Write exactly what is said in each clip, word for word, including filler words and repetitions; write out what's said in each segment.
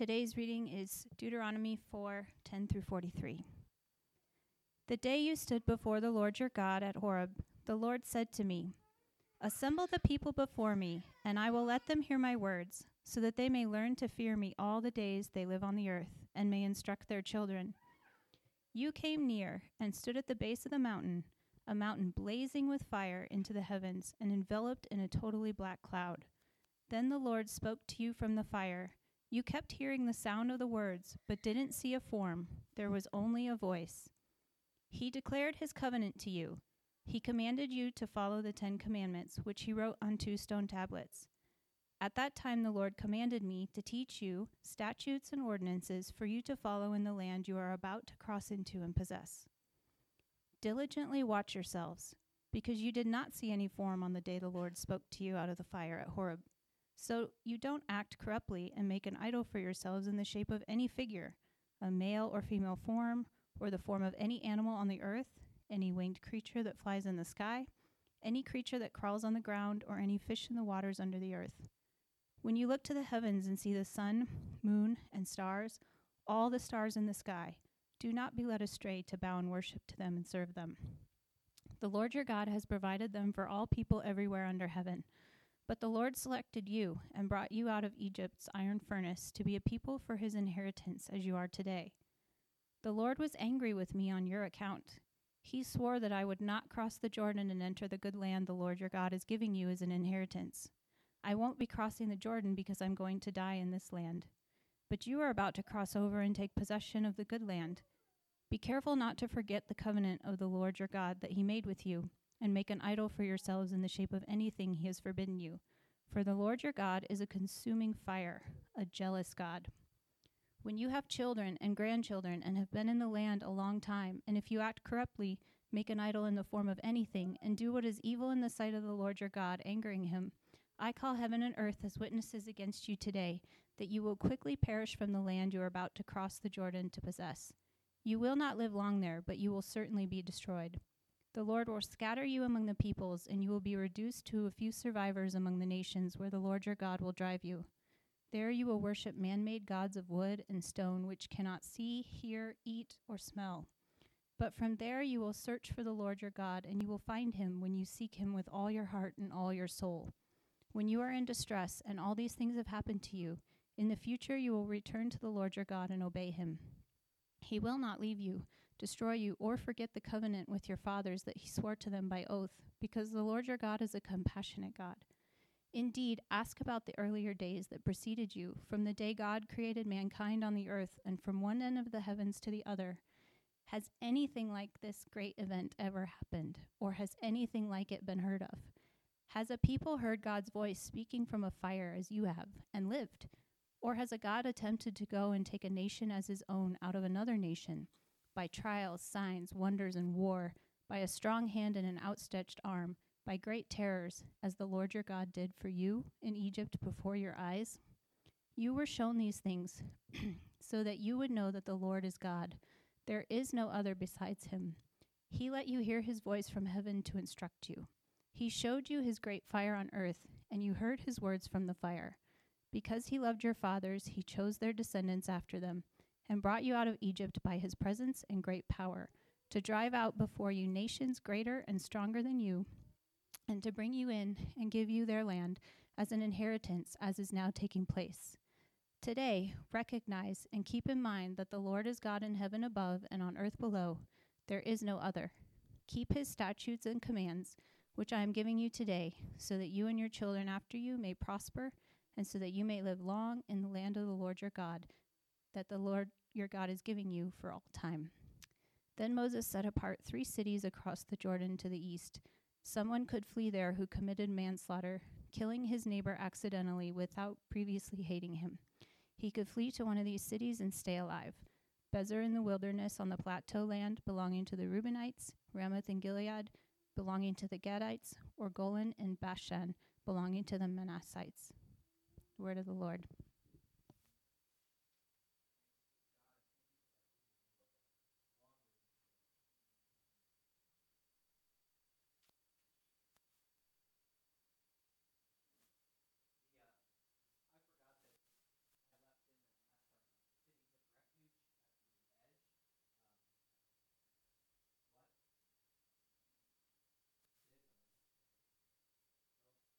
Today's reading is Deuteronomy four ten through forty-three. The day you stood before the Lord your God at Horeb, the Lord said to me, "Assemble the people before me, and I will let them hear my words, so that they may learn to fear me all the days they live on the earth, and may instruct their children." You came near and stood at the base of the mountain, a mountain blazing with fire into the heavens and enveloped in a totally black cloud. Then the Lord spoke to you from the fire. You kept hearing the sound of the words, but didn't see a form. There was only a voice. He declared his covenant to you. He commanded you to follow the Ten Commandments, which he wrote on two stone tablets. At that time the Lord commanded me to teach you statutes and ordinances for you to follow in the land you are about to cross into and possess. Diligently watch yourselves, because you did not see any form on the day the Lord spoke to you out of the fire at Horeb. So you don't act corruptly and make an idol for yourselves in the shape of any figure, a male or female form, or the form of any animal on the earth, any winged creature that flies in the sky, any creature that crawls on the ground, or any fish in the waters under the earth. When you look to the heavens and see the sun, moon, and stars, all the stars in the sky, do not be led astray to bow and worship to them and serve them. The Lord your God has provided them for all people everywhere under heaven. But the Lord selected you and brought you out of Egypt's iron furnace to be a people for his inheritance as you are today. The Lord was angry with me on your account. He swore that I would not cross the Jordan and enter the good land the Lord your God is giving you as an inheritance. I won't be crossing the Jordan because I'm going to die in this land. But you are about to cross over and take possession of the good land. Be careful not to forget the covenant of the Lord your God that he made with you, and make an idol for yourselves in the shape of anything he has forbidden you. For the Lord your God is a consuming fire, a jealous God. When you have children and grandchildren and have been in the land a long time, and if you act corruptly, make an idol in the form of anything, and do what is evil in the sight of the Lord your God, angering him, I call heaven and earth as witnesses against you today, that you will quickly perish from the land you are about to cross the Jordan to possess. You will not live long there, but you will certainly be destroyed. The Lord will scatter you among the peoples, and you will be reduced to a few survivors among the nations where the Lord your God will drive you. There you will worship man-made gods of wood and stone, which cannot see, hear, eat, or smell. But from there you will search for the Lord your God, and you will find him when you seek him with all your heart and all your soul. When you are in distress and all these things have happened to you, in the future you will return to the Lord your God and obey him. He will not leave you, destroy you, or forget the covenant with your fathers that he swore to them by oath, because the Lord your God is a compassionate God. Indeed, ask about the earlier days that preceded you, from the day God created mankind on the earth and from one end of the heavens to the other. Has anything like this great event ever happened, or has anything like it been heard of? Has a people heard God's voice speaking from a fire as you have, and lived? Or has a God attempted to go and take a nation as his own out of another nation, by trials, signs, wonders, and war, by a strong hand and an outstretched arm, by great terrors, as the Lord your God did for you in Egypt before your eyes? You were shown these things so that you would know that the Lord is God. There is no other besides him. He let you hear his voice from heaven to instruct you. He showed you his great fire on earth, and you heard his words from the fire. Because he loved your fathers, he chose their descendants after them, and brought you out of Egypt by his presence and great power, to drive out before you nations greater and stronger than you, and to bring you in and give you their land as an inheritance, as is now taking place. Today, recognize and keep in mind that the Lord is God in heaven above and on earth below. There is no other. Keep his statutes and commands, which I am giving you today, so that you and your children after you may prosper, and so that you may live long in the land of the Lord your God, that the Lord your God is giving you for all time. Then Moses set apart three cities across the Jordan to the east. Someone could flee there who committed manslaughter, killing his neighbor accidentally without previously hating him. He could flee to one of these cities and stay alive. Bezer in the wilderness on the plateau land belonging to the Reubenites, Ramoth in Gilead belonging to the Gadites, or Golan in Bashan belonging to the Manassites. Word of the Lord.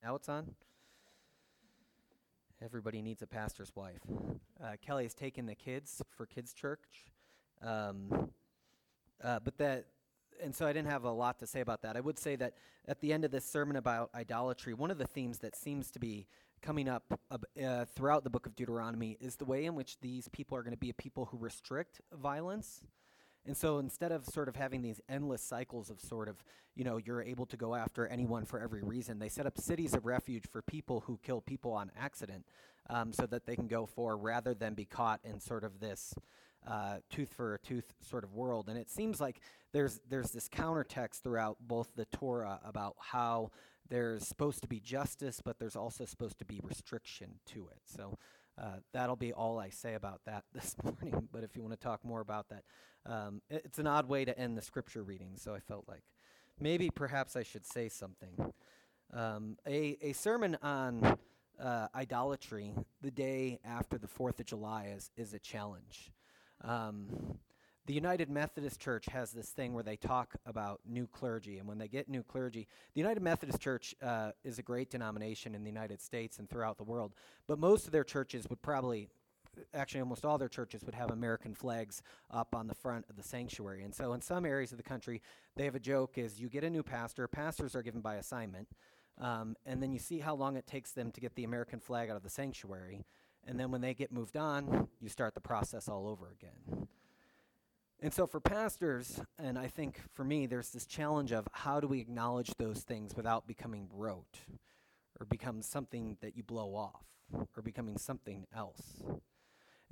Now it's on? Everybody needs a pastor's wife. Uh, Kelly's taking the kids for kids' church. Um, uh, but that, and so I didn't have a lot to say about that. I would say that at the end of this sermon about idolatry, one of the themes that seems to be coming up uh, throughout the book of Deuteronomy is the way in which these people are going to be a people who restrict violence. And so instead of sort of having these endless cycles of sort of, you know, you're able to go after anyone for every reason, they set up cities of refuge for people who kill people on accident um, so that they can go for rather than be caught in sort of this uh, tooth for a tooth sort of world. And it seems like there's there's this countertext throughout both the Torah about how there's supposed to be justice, but there's also supposed to be restriction to it. So uh, that'll be all I say about that this morning. But if you want to talk more about that, Um, it, it's an odd way to end the scripture reading, so I felt like maybe perhaps I should say something. Um, a, a sermon on uh, idolatry the day after the fourth of July is, is a challenge. Um, the United Methodist Church has this thing where they talk about new clergy, and when they get new clergy, the United Methodist Church uh, is a great denomination in the United States and throughout the world, but most of their churches would probably... actually almost all their churches would have American flags up on the front of the sanctuary. And so in some areas of the country, they have a joke is you get a new pastor, pastors are given by assignment, um, and then you see how long it takes them to get the American flag out of the sanctuary. And then when they get moved on, you start the process all over again. And so for pastors, and I think for me, there's this challenge of how do we acknowledge those things without becoming rote or become something that you blow off or becoming something else.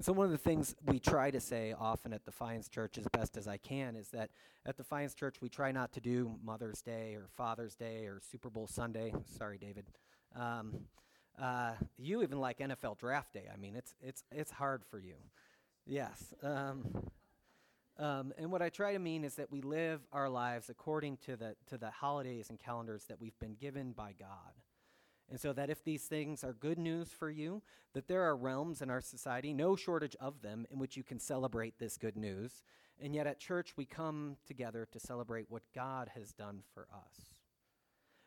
So one of the things we try to say often at Defiance Church as best as I can is that at Defiance Church we try not to do Mother's Day or Father's Day or Super Bowl Sunday. Sorry, David. Um, uh, you even like N F L Draft Day. I mean, it's it's it's hard for you. Yes. Um, um, and what I try to mean is that we live our lives according to the to the holidays and calendars that we've been given by God. And so that if these things are good news for you, that there are realms in our society, no shortage of them, in which you can celebrate this good news. And yet at church, we come together to celebrate what God has done for us.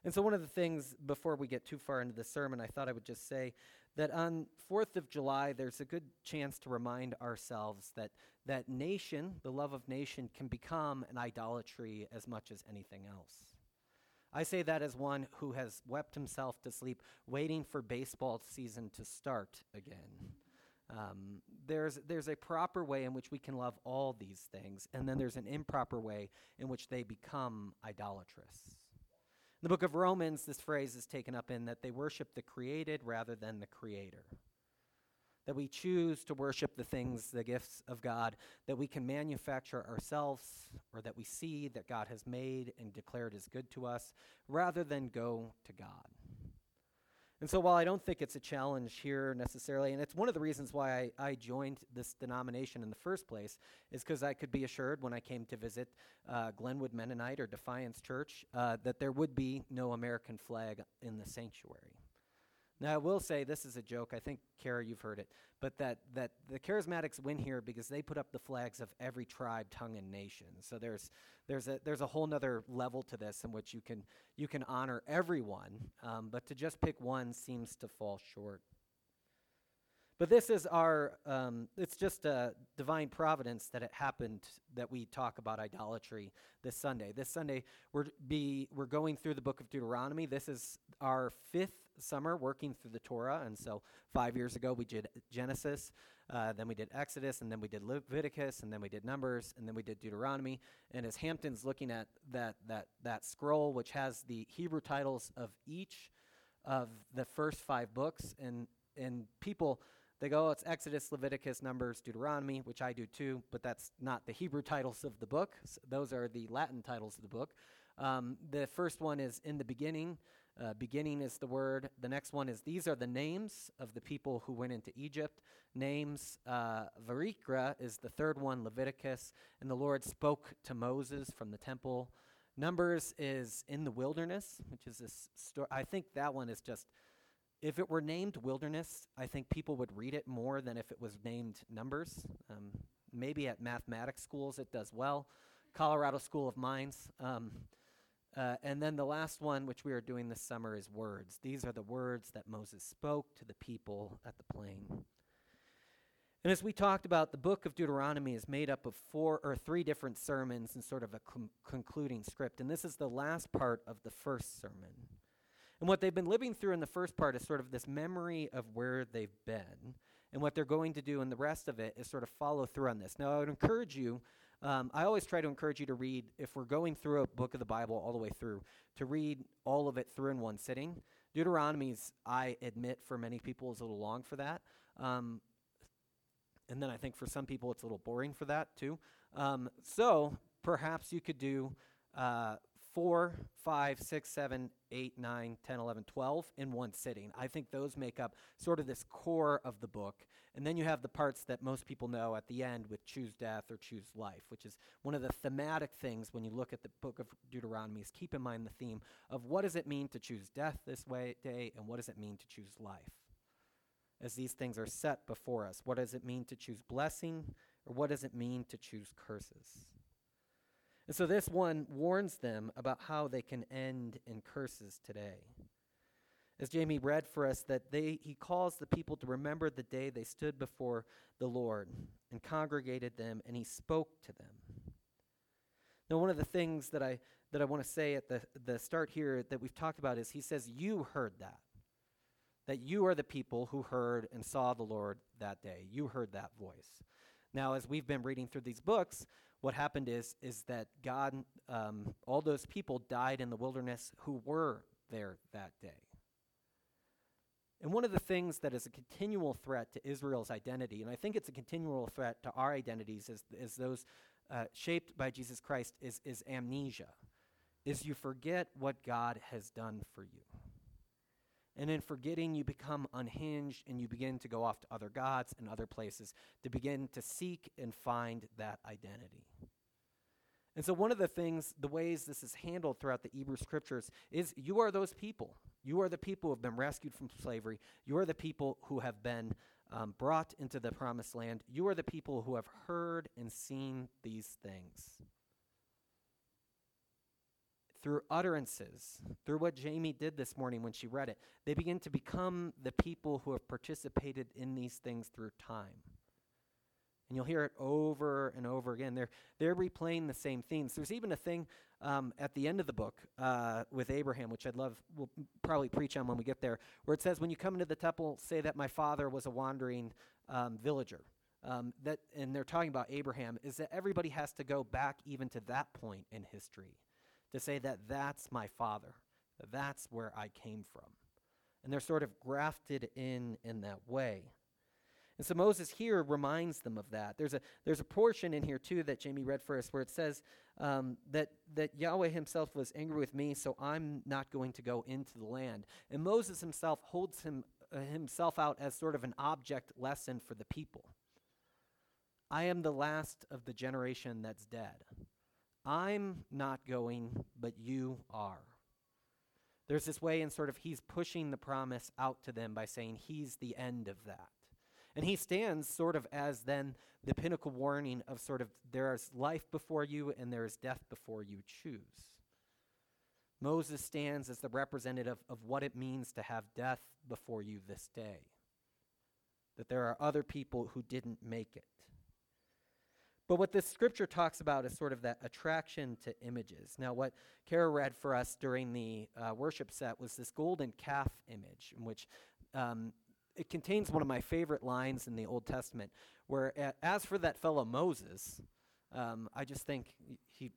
And so one of the things, before we get too far into the sermon, I thought I would just say that on fourth of July, there's a good chance to remind ourselves that that nation, the love of nation, can become an idolatry as much as anything else. I say that as one who has wept himself to sleep, waiting for baseball season to start again. Um, there's there's a proper way in which we can love all these things, and then there's an improper way in which they become idolatrous. In the book of Romans, this phrase is taken up in that they worship the created rather than the creator. That we choose to worship the things, the gifts of God, that we can manufacture ourselves or that we see that God has made and declared as good to us, rather than go to God. And so while I don't think it's a challenge here necessarily, and it's one of the reasons why I, I joined this denomination in the first place, is because I could be assured when I came to visit uh, Glenwood Mennonite or Defiance Church uh, that there would be no American flag in the sanctuary. Now, I will say this is a joke. I think, Kara, you've heard it. But that, that the charismatics win here because they put up the flags of every tribe, tongue, and nation. So there's there's a there's a whole nother level to this in which you can you can honor everyone. Um, but to just pick one seems to fall short. But this is our, um, it's just a divine providence that it happened that we talk about idolatry this Sunday. This Sunday, we're, be, we're going through the book of Deuteronomy. This is our fifth summer working through the Torah. And so five years ago, we did Genesis, uh, then we did Exodus, and then we did Leviticus, and then we did Numbers, and then we did Deuteronomy. And as Hampton's looking at that that that scroll, which has the Hebrew titles of each of the first five books, and and people... They go, oh, it's Exodus, Leviticus, Numbers, Deuteronomy, which I do too, but that's not the Hebrew titles of the book. So those are the Latin titles of the book. Um, the first one is in the beginning. Uh, beginning is the word. The next one is these are the names of the people who went into Egypt. Names, uh, Varikra is the third one, Leviticus. And the Lord spoke to Moses from the temple. Numbers is in the wilderness, which is this story. I think that one is just... If it were named Wilderness, I think people would read it more than if it was named Numbers. Um, maybe at mathematics schools it does well. Colorado School of Mines. Um, Uh, and then the last one, which we are doing this summer, is words. These are the words that Moses spoke to the people at the plain. And as we talked about, the book of Deuteronomy is made up of four or three different sermons and sort of a com- concluding script. And this is the last part of the first sermon. And what they've been living through in the first part is sort of this memory of where they've been. And what they're going to do in the rest of it is sort of follow through on this. Now, I would encourage you, um, I always try to encourage you to read, if we're going through a book of the Bible all the way through, to read all of it through in one sitting. Deuteronomy's, I admit, for many people is a little long for that. Um, and then I think for some people it's a little boring for that too. Um, so perhaps you could do uh, four, five, six, seven, eight, nine, ten, eleven, twelve in one sitting. I think those make up sort of this core of the book. And then you have the parts that most people know at the end with choose death or choose life, which is one of the thematic things when you look at the book of Deuteronomy is keep in mind the theme of what does it mean to choose death this way day and what does it mean to choose life. As these things are set before us, what does it mean to choose blessing or what does it mean to choose curses? And so this one warns them about how they can end in curses today. As Jamie read for us, that they he calls the people to remember the day they stood before the Lord and congregated them, and he spoke to them. Now, one of the things that I that I want to say at the, the start here that we've talked about is he says, you heard that, that you are the people who heard and saw the Lord that day. You heard that voice. Now, as we've been reading through these books, what happened is is that God, um, all those people died in the wilderness who were there that day. And one of the things that is a continual threat to Israel's identity, and I think it's a continual threat to our identities as, as those uh, shaped by Jesus Christ, is, is amnesia, is you forget what God has done for you. And in forgetting, you become unhinged and you begin to go off to other gods and other places to begin to seek and find that identity. And so one of the things, the ways this is handled throughout the Hebrew scriptures is you are those people. You are the people who have been rescued from slavery. You are the people who have been um, brought into the promised land. You are the people who have heard and seen these things. Through utterances, through what Jamie did this morning when she read it, they begin to become the people who have participated in these things through time. And you'll hear it over and over again. They're they're replaying the same themes. There's even a thing um, at the end of the book uh, with Abraham, which I'd love, we'll probably preach on when we get there, where it says, when you come into the temple, say that my father was a wandering um, villager. Um, that, and they're talking about Abraham, is that everybody has to go back even to that point in history to say that that's my father, that's where I came from. And they're sort of grafted in in that way. And so Moses here reminds them of that. There's a there's a portion in here too that Jamie read for us where it says um, that, that Yahweh himself was angry with me, so I'm not going to go into the land. And Moses himself holds him uh, himself out as sort of an object lesson for the people. I am the last of the generation that's dead. I'm not going, but you are. There's this way in sort of he's pushing the promise out to them by saying he's the end of that. And he stands sort of as then the pinnacle warning of sort of there is life before you and there is death before you choose. Moses stands as the representative of what it means to have death before you this day. That there are other people who didn't make it. But what this scripture talks about is sort of that attraction to images. Now, what Kara read for us during the uh, worship set was this golden calf image, in which um, it contains one of my favorite lines in the Old Testament, where as for that fellow Moses, um, I just think he,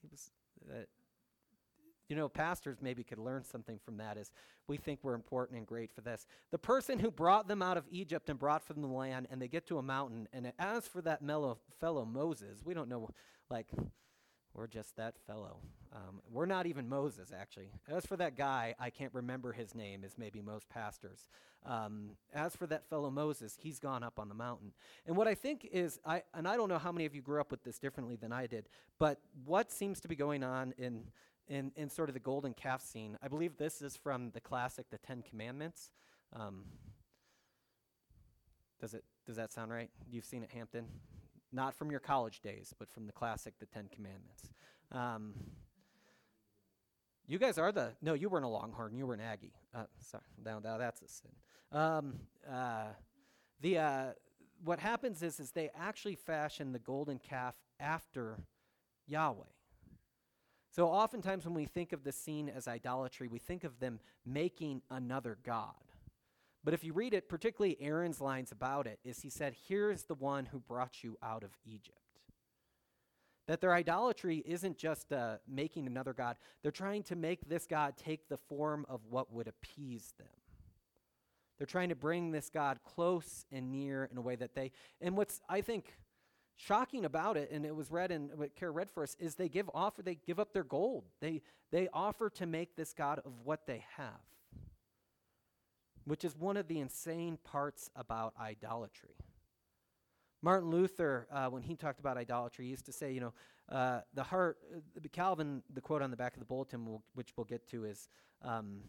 he was, uh, you know, pastors maybe could learn something from that is we think we're important and great for this. The person who brought them out of Egypt and brought from the land, and they get to a mountain, and as for that mellow fellow Moses, we don't know, like, we're just that fellow. Um, we're not even Moses, actually. As for that guy, I can't remember his name, as maybe most pastors. Um, as for that fellow Moses, he's gone up on the mountain. And what I think is, I and I don't know how many of you grew up with this differently than I did, but what seems to be going on in In, in sort of the golden calf scene, I believe this is from the classic, The Ten Commandments. Um, does it? Does that sound right? You've seen it, Hampton? Not from your college days, but from the classic, The Ten Commandments. Um, You guys are the, no, you weren't a Longhorn, you were an Aggie. Uh, sorry, no, no, that's a sin. Um, uh, the, uh, what happens is, is they actually fashion the golden calf after Yahweh. So oftentimes when we think of the scene as idolatry, we think of them making another god. But if you read it, particularly Aaron's lines about it, is he said, here's the one who brought you out of Egypt. That their idolatry isn't just uh, making another god. They're trying to make this god take the form of what would appease them. They're trying to bring this god close and near in a way that they, and what's, I think, shocking about it, and it was read in, what Kara read for us, is they give offer, they give up their gold. They, they offer to make this god of what they have, which is one of the insane parts about idolatry. Martin Luther, uh, when he talked about idolatry, he used to say, you know, uh, the heart, uh, Calvin, the quote on the back of the bulletin, will, which we'll get to, is, um,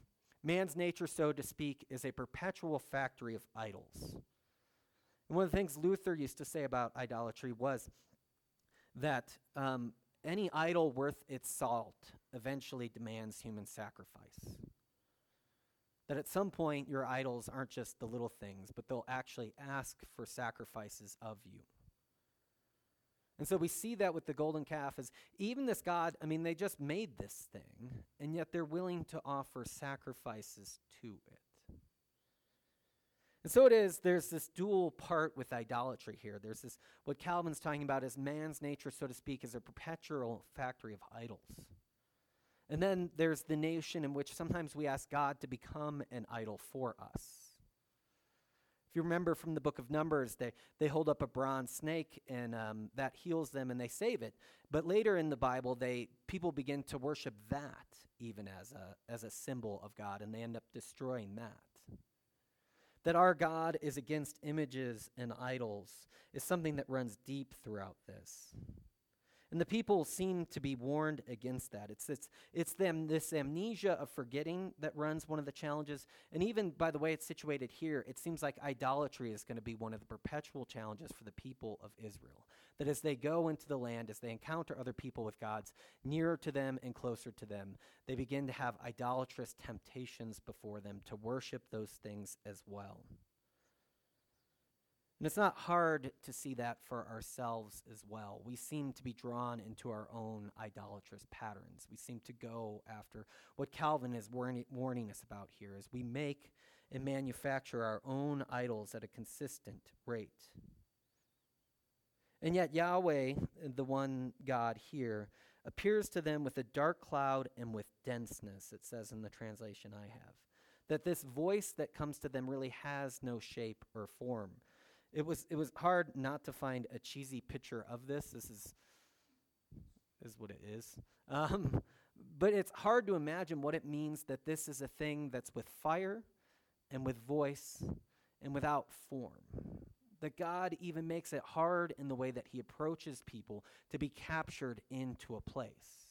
man's nature, so to speak, is a perpetual factory of idols. And one of the things Luther used to say about idolatry was that um, any idol worth its salt eventually demands human sacrifice. That at some point, your idols aren't just the little things, but they'll actually ask for sacrifices of you. And so we see that with the golden calf is even this god, I mean, they just made this thing, and yet they're willing to offer sacrifices to it. And so it is, there's this dual part with idolatry here. There's this, what Calvin's talking about is man's nature, so to speak, is a perpetual factory of idols. And then there's the nation in which sometimes we ask God to become an idol for us. If you remember from the book of Numbers, they, they hold up a bronze snake, and um, that heals them, and they save it. But later in the Bible, they people begin to worship that even as a, as a symbol of God, and they end up destroying that. That our God is against images and idols is something that runs deep throughout this. And the people seem to be warned against that. It's it's it's them this amnesia of forgetting that runs one of the challenges. And even by the way it's situated here, it seems like idolatry is going to be one of the perpetual challenges for the people of Israel. That as they go into the land, as they encounter other people with gods nearer to them and closer to them, they begin to have idolatrous temptations before them to worship those things as well. And it's not hard to see that for ourselves as well. We seem to be drawn into our own idolatrous patterns. We seem to go after what Calvin is warni- warning us about here is we make and manufacture our own idols at a consistent rate. And yet Yahweh, the one God here, appears to them with a dark cloud and with denseness, it says in the translation I have. That this voice that comes to them really has no shape or form. It was it was hard not to find a cheesy picture of this. This is is what it is. Um, but it's hard to imagine what it means that this is a thing that's with fire and with voice and without form. That God even makes it hard in the way that he approaches people to be captured into a place.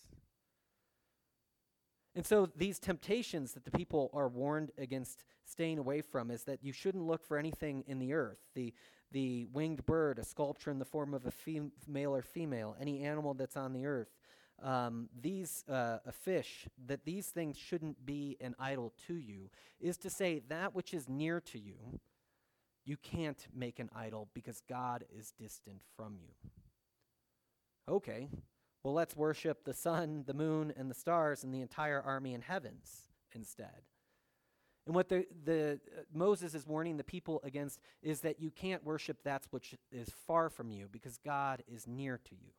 And so these temptations that the people are warned against staying away from is that you shouldn't look for anything in the earth. The the winged bird, a sculpture in the form of a fem- male or female, any animal that's on the earth, um, these uh, a fish, that these things shouldn't be an idol to you, is to say that which is near to you, you can't make an idol because God is distant from you. Okay. Well, let's worship the sun, the moon, and the stars, and the entire army in heavens instead. And what the, the uh, Moses is warning the people against is that you can't worship that which is far from you because God is near to you.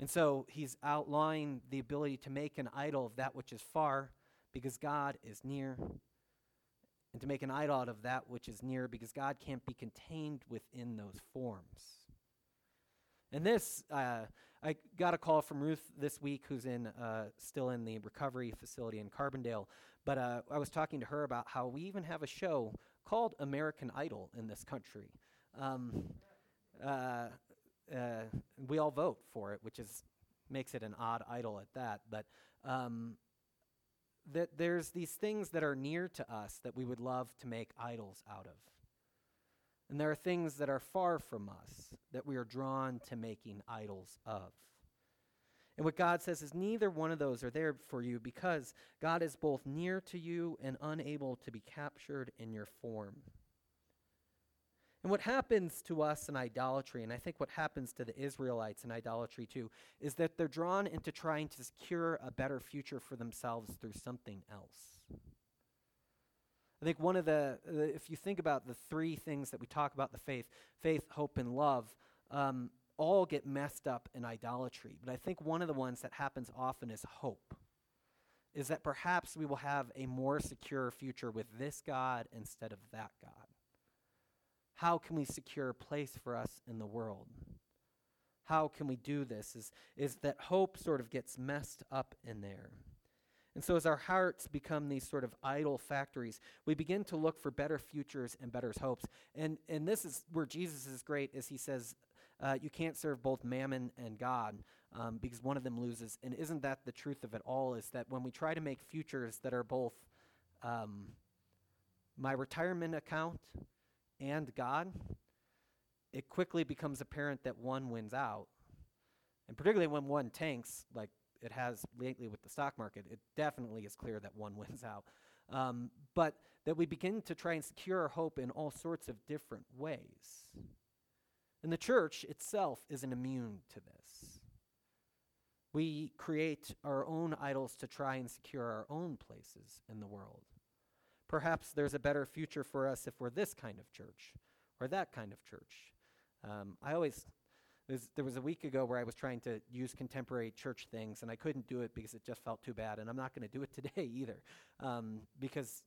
And so he's outlawing the ability to make an idol of that which is far because God is near, and to make an idol out of that which is near because God can't be contained within those forms. And this, uh, I got a call from Ruth this week, who's in uh, still in the recovery facility in Carbondale. But uh, I was talking to her about how we even have a show called American Idol in this country. Um, uh, uh, we all vote for it, which is makes it an odd idol at that. But um, that there's these things that are near to us that we would love to make idols out of. And there are things that are far from us that we are drawn to making idols of. And what God says is neither one of those are there for you, because God is both near to you and unable to be captured in your form. And what happens to us in idolatry, and I think what happens to the Israelites in idolatry too, is that they're drawn into trying to secure a better future for themselves through something else. I think one of the, the if you think about the three things that we talk about, the faith, faith, hope, and love, um, all get messed up in idolatry. But I think one of the ones that happens often is hope, is that perhaps we will have a more secure future with this God instead of that God. How can we secure a place for us in the world? How can we do this? Is, is that hope sort of gets messed up in there. And so as our hearts become these sort of idol factories, we begin to look for better futures and better hopes. And, and this is where Jesus is great, as he says, uh, you can't serve both mammon and God, um, because one of them loses. And isn't that the truth of it all, is that when we try to make futures that are both um, my retirement account and God, it quickly becomes apparent that one wins out. And particularly when one tanks, like it has lately with the stock market, it definitely is clear that one wins out. Um, but that we begin to try and secure our hope in all sorts of different ways. And the church itself isn't immune to this. We create our own idols to try and secure our own places in the world. Perhaps there's a better future for us if we're this kind of church or that kind of church. Um, I always, there was a week ago where I was trying to use contemporary church things, and I couldn't do it because it just felt too bad, and I'm not going to do it today either, um, because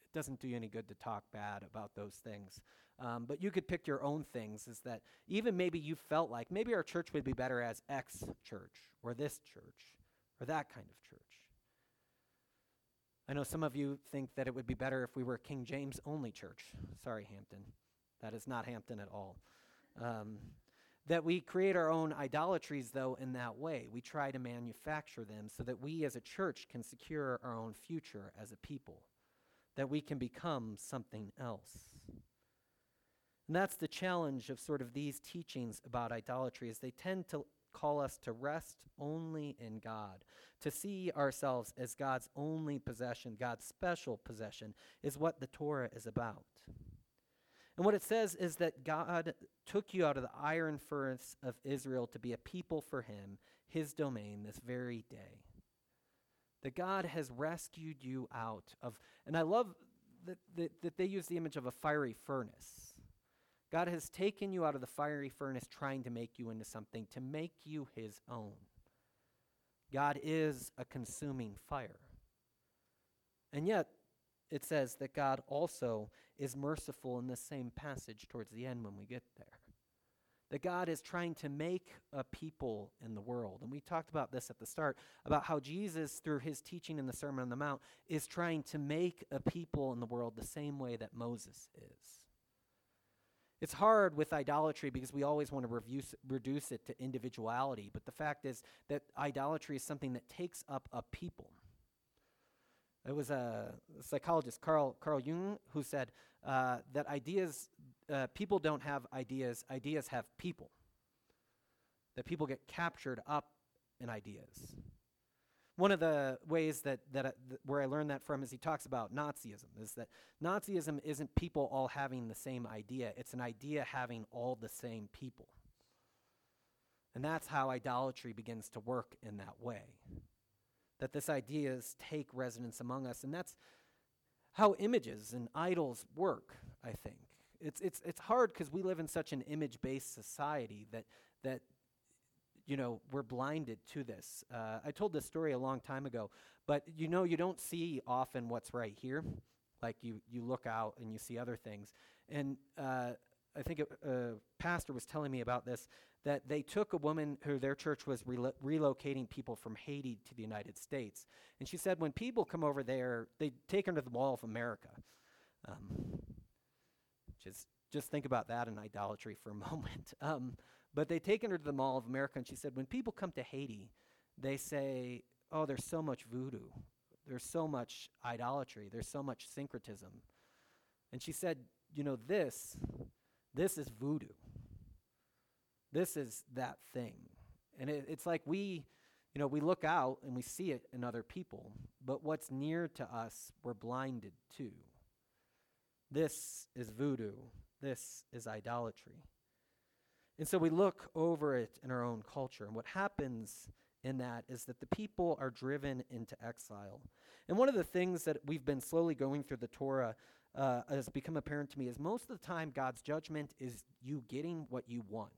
it doesn't do you any good to talk bad about those things. Um, but you could pick your own things, is that even maybe you felt like maybe our church would be better as X church or this church or that kind of church. I know some of you think that it would be better if we were a King James only church. Sorry, Hampton. That is not Hampton at all. Um, that we create our own idolatries, though, in that way. We try to manufacture them so that we as a church can secure our own future as a people, that we can become something else. And that's the challenge of sort of these teachings about idolatry, is they tend to call us to rest only in God, to see ourselves as God's only possession, God's special possession, is what the Torah is about. And what it says is that God took you out of the iron furnace of Israel to be a people for him, his domain, this very day. That God has rescued you out of, and I love that, that, that they use the image of a fiery furnace. God has taken you out of the fiery furnace trying to make you into something, to make you his own. God is a consuming fire. And yet, it says that God also is merciful in the same passage towards the end when we get there. That God is trying to make a people in the world. And we talked about this at the start, about how Jesus, through his teaching in the Sermon on the Mount, is trying to make a people in the world the same way that Moses is. It's hard with idolatry because we always want to reduce, reduce it to individuality, but the fact is that idolatry is something that takes up a people. It was a psychologist, Carl, Carl Jung, who said uh, that ideas, uh, people don't have ideas, ideas have people. That people get captured up in ideas. One of the ways that, that I, th- where I learned that from is he talks about Nazism, is that Nazism isn't people all having the same idea. It's an idea having all the same people. And that's how idolatry begins to work in that way, that this ideas take resonance among us. And that's how images and idols work, I think. It's, it's, it's hard because we live in such an image-based society that that you know, we're blinded to this. Uh, I told this story a long time ago, but you know, you don't see often what's right here. Like you, you look out and you see other things. And uh, I think a, a pastor was telling me about this, that they took a woman who their church was relo- relocating people from Haiti to the United States. And she said, when people come over there, they take them to the Mall of America. Um, just, just think about that in idolatry for a moment. Um, But they take her to the Mall of America, and she said, when people come to Haiti, they say, oh, there's so much voodoo. There's so much idolatry. There's so much syncretism. And she said, you know, this, this is voodoo. This is that thing. And it, it's like we, you know, we look out and we see it in other people, but what's near to us, we're blinded to. This is voodoo. This is idolatry. And so we look over it in our own culture. And what happens in that is that the people are driven into exile. And one of the things that we've been slowly going through the Torah uh, has become apparent to me is most of the time God's judgment is you getting what you want.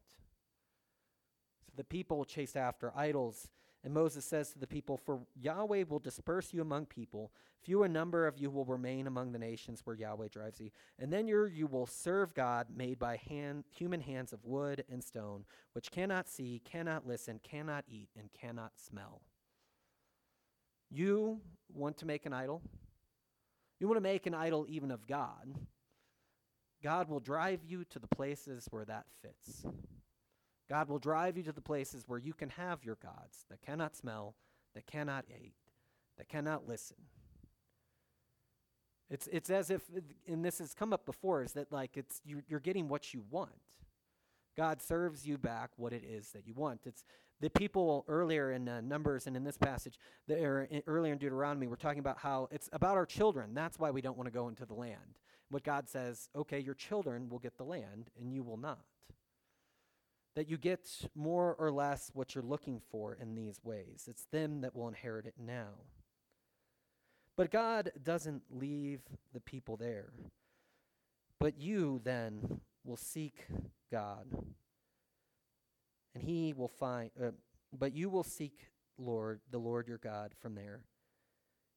So the people chased after idols. And Moses says to the people, "For Yahweh will disperse you among people. Fewer number of you will remain among the nations where Yahweh drives you. And then you you will serve God made by hand, human hands of wood and stone, which cannot see, cannot listen, cannot eat, and cannot smell." You want to make an idol? You want to make an idol even of God. God will drive you to the places where that fits. God will drive you to the places where you can have your gods that cannot smell, that cannot eat, that cannot listen. It's it's as if, and this has come up before, is that like it's you, you're getting what you want. God serves you back what it is that you want. It's the people earlier in uh, Numbers and in this passage, there earlier in Deuteronomy, we're talking about how it's about our children. That's why we don't want to go into the land. What God says, okay, your children will get the land and you will not. That you get more or less what you're looking for in these ways. It's them that will inherit it now. But God doesn't leave the people there. But you then will seek God. And he will find, uh, but you will seek Lord, the Lord your God from there.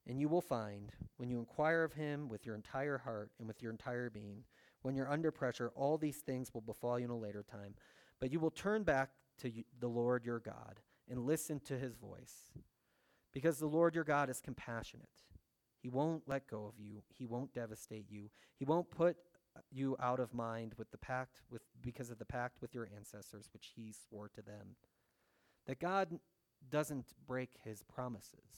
And you will find, when you inquire of him with your entire heart and with your entire being, when you're under pressure, all these things will befall you in a later time. But you will turn back to you, the Lord your God, and listen to his voice. Because the Lord your God is compassionate. He won't let go of you. He won't devastate you. He won't put you out of mind with the pact with because of the pact with your ancestors, which he swore to them. That God doesn't break his promises.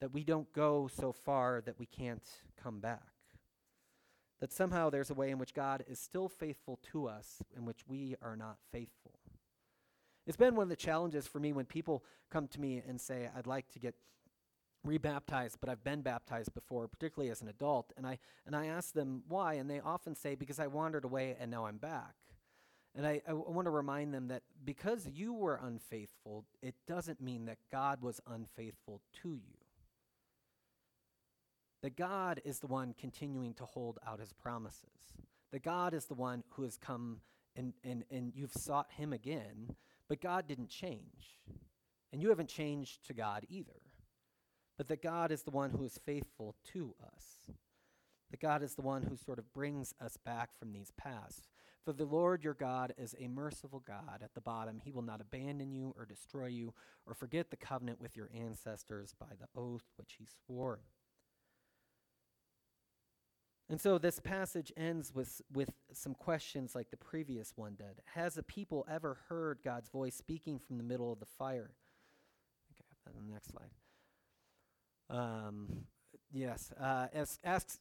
That we don't go so far that we can't come back. That somehow there's a way in which God is still faithful to us in which we are not faithful. It's been one of the challenges for me when people come to me and say, I'd like to get rebaptized, but I've been baptized before, particularly as an adult. And I and I ask them why, and they often say, because I wandered away and now I'm back. And I, I w- want to remind them that because you were unfaithful, it doesn't mean that God was unfaithful to you. That God is the one continuing to hold out his promises. That God is the one who has come and, and, and you've sought him again, but God didn't change. And you haven't changed to God either. But that God is the one who is faithful to us. That God is the one who sort of brings us back from these paths. For the Lord your God is a merciful God at the bottom. He will not abandon you or destroy you or forget the covenant with your ancestors by the oath which he swore. And so this passage ends with with some questions like the previous one did. Has the people ever heard God's voice speaking from the middle of the fire? I think I have that on the next slide. Um, yes. Uh, ask, ask,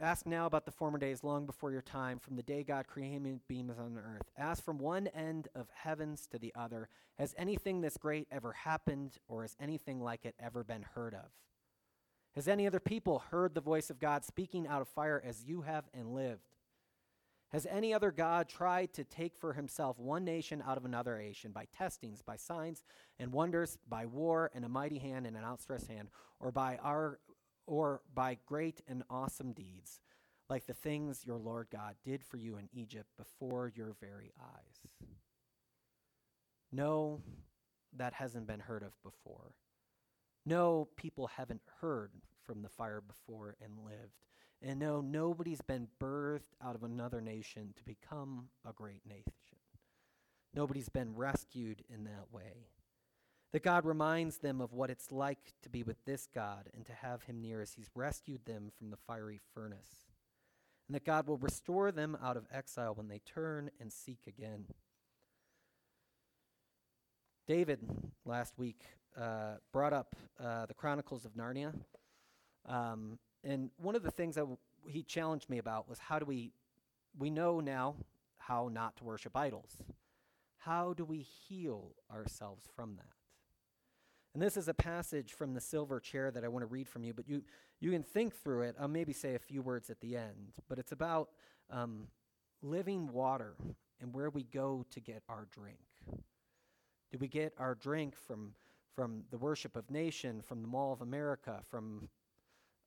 ask now about the former days long before your time, from the day God created human beings on earth. Ask from one end of heavens to the other. Has anything this great ever happened, or has anything like it ever been heard of? Has any other people heard the voice of God speaking out of fire as you have and lived? Has any other God tried to take for himself one nation out of another nation by testings, by signs and wonders, by war and a mighty hand and an outstretched hand, or by our, or by great and awesome deeds, like the things your Lord God did for you in Egypt before your very eyes? No, that hasn't been heard of before. No, people haven't heard from the fire before and lived. And no, nobody's been birthed out of another nation to become a great nation. Nobody's been rescued in that way. That God reminds them of what it's like to be with this God and to have him near as he's rescued them from the fiery furnace. And that God will restore them out of exile when they turn and seek again. David, last week, Uh, brought up uh, the Chronicles of Narnia. Um, and one of the things that w- he challenged me about was how do we, we know now how not to worship idols. How do we heal ourselves from that? And this is a passage from the Silver Chair that I want to read from you, but you you can think through it. I'll maybe say a few words at the end, but it's about um, living water and where we go to get our drink. Do we get our drink from from the worship of nation, from the Mall of America, from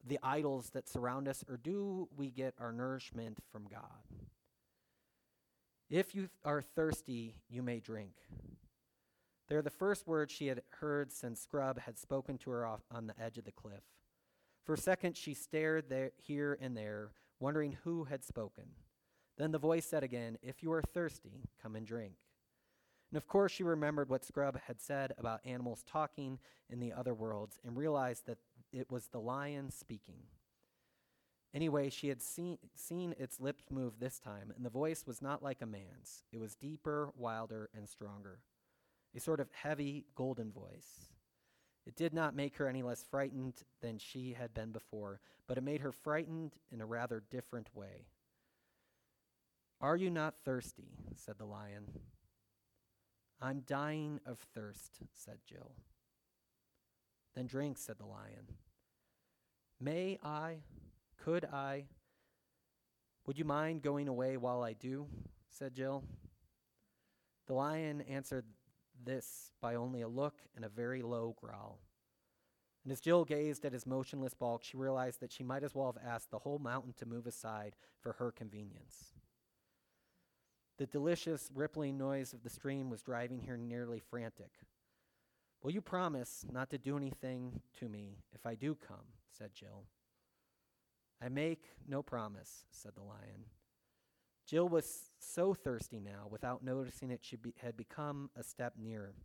the idols that surround us, or do we get our nourishment from God? If you th- are thirsty, you may drink. They're the first words she had heard since Scrub had spoken to her off on the edge of the cliff. For a second, she stared there, here and there, wondering who had spoken. Then the voice said again, "If you are thirsty, come and drink." And of course, she remembered what Scrub had said about animals talking in the other worlds and realized that it was the lion speaking. Anyway, she had seen, seen its lips move this time, and the voice was not like a man's. It was deeper, wilder, and stronger, a sort of heavy, golden voice. It did not make her any less frightened than she had been before, but it made her frightened in a rather different way. "Are you not thirsty?" said the lion. "I'm dying of thirst," said Jill. "Then drink," said the lion. "May I? Could I? Would you mind going away while I do?" said Jill. The lion answered this by only a look and a very low growl. And as Jill gazed at his motionless bulk, she realized that she might as well have asked the whole mountain to move aside for her convenience. The delicious rippling noise of the stream was driving her nearly frantic. "Will you promise not to do anything to me if I do come?" said Jill. "I make no promise," said the lion. Jill was so thirsty now, without noticing it, she be had become a step nearer.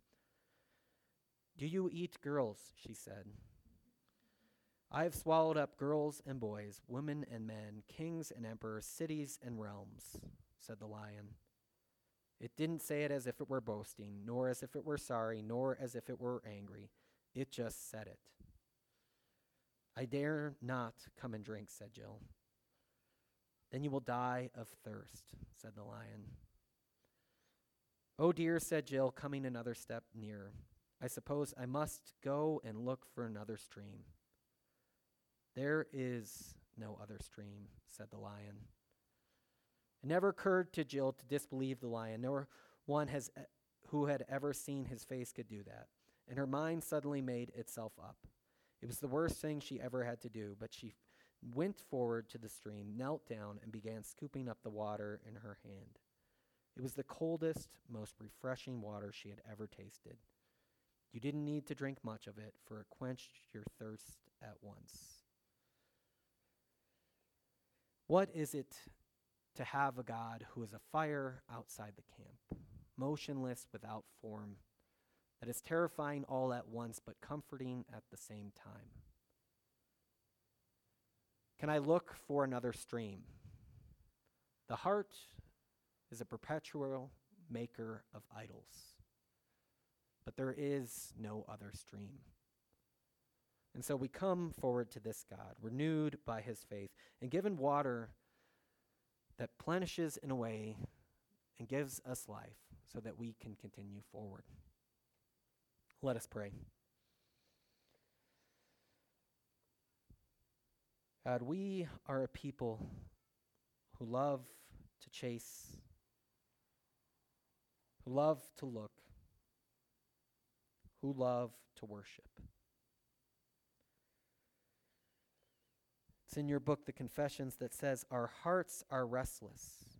"Do you eat girls?" she said. "I have swallowed up girls and boys, women and men, kings and emperors, cities and realms," said the lion. It didn't say it as if it were boasting, nor as if it were sorry, nor as if it were angry. It just said it. "I dare not come and drink," said Jill. "Then you will die of thirst," said the lion. "Oh dear," said Jill, coming another step nearer. "I suppose I must go and look for another stream." "There is no other stream," said the lion. It never occurred to Jill to disbelieve the lion, nor one has e- who had ever seen his face could do that, and her mind suddenly made itself up. It was the worst thing she ever had to do, but she f- went forward to the stream, knelt down, and began scooping up the water in her hand. It was the coldest, most refreshing water she had ever tasted. You didn't need to drink much of it, for it quenched your thirst at once. What is it to have a God who is a fire outside the camp, motionless, without form, that is terrifying all at once but comforting at the same time? Can I look for another stream? The heart is a perpetual maker of idols, but there is no other stream. And so we come forward to this God, renewed by his faith, and given water that plenishes in a way and gives us life so that we can continue forward. Let us pray. God, we are a people who love to chase, who love to look, who love to worship. It's in your book, The Confessions, that says, "Our hearts are restless."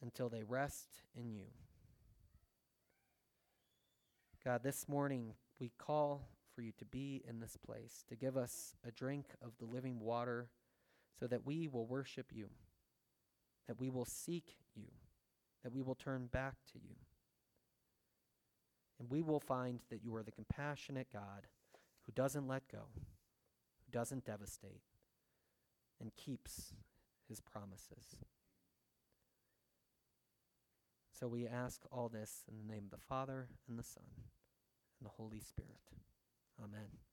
Until they rest in you. God, this morning we call for you to be in this place, to give us a drink of the living water so that we will worship you, that we will seek you, that we will turn back to you. And we will find that you are the compassionate God who doesn't let go, who doesn't devastate, and keeps his promises. So we ask all this in the name of the Father, and the Son, and the Holy Spirit. Amen.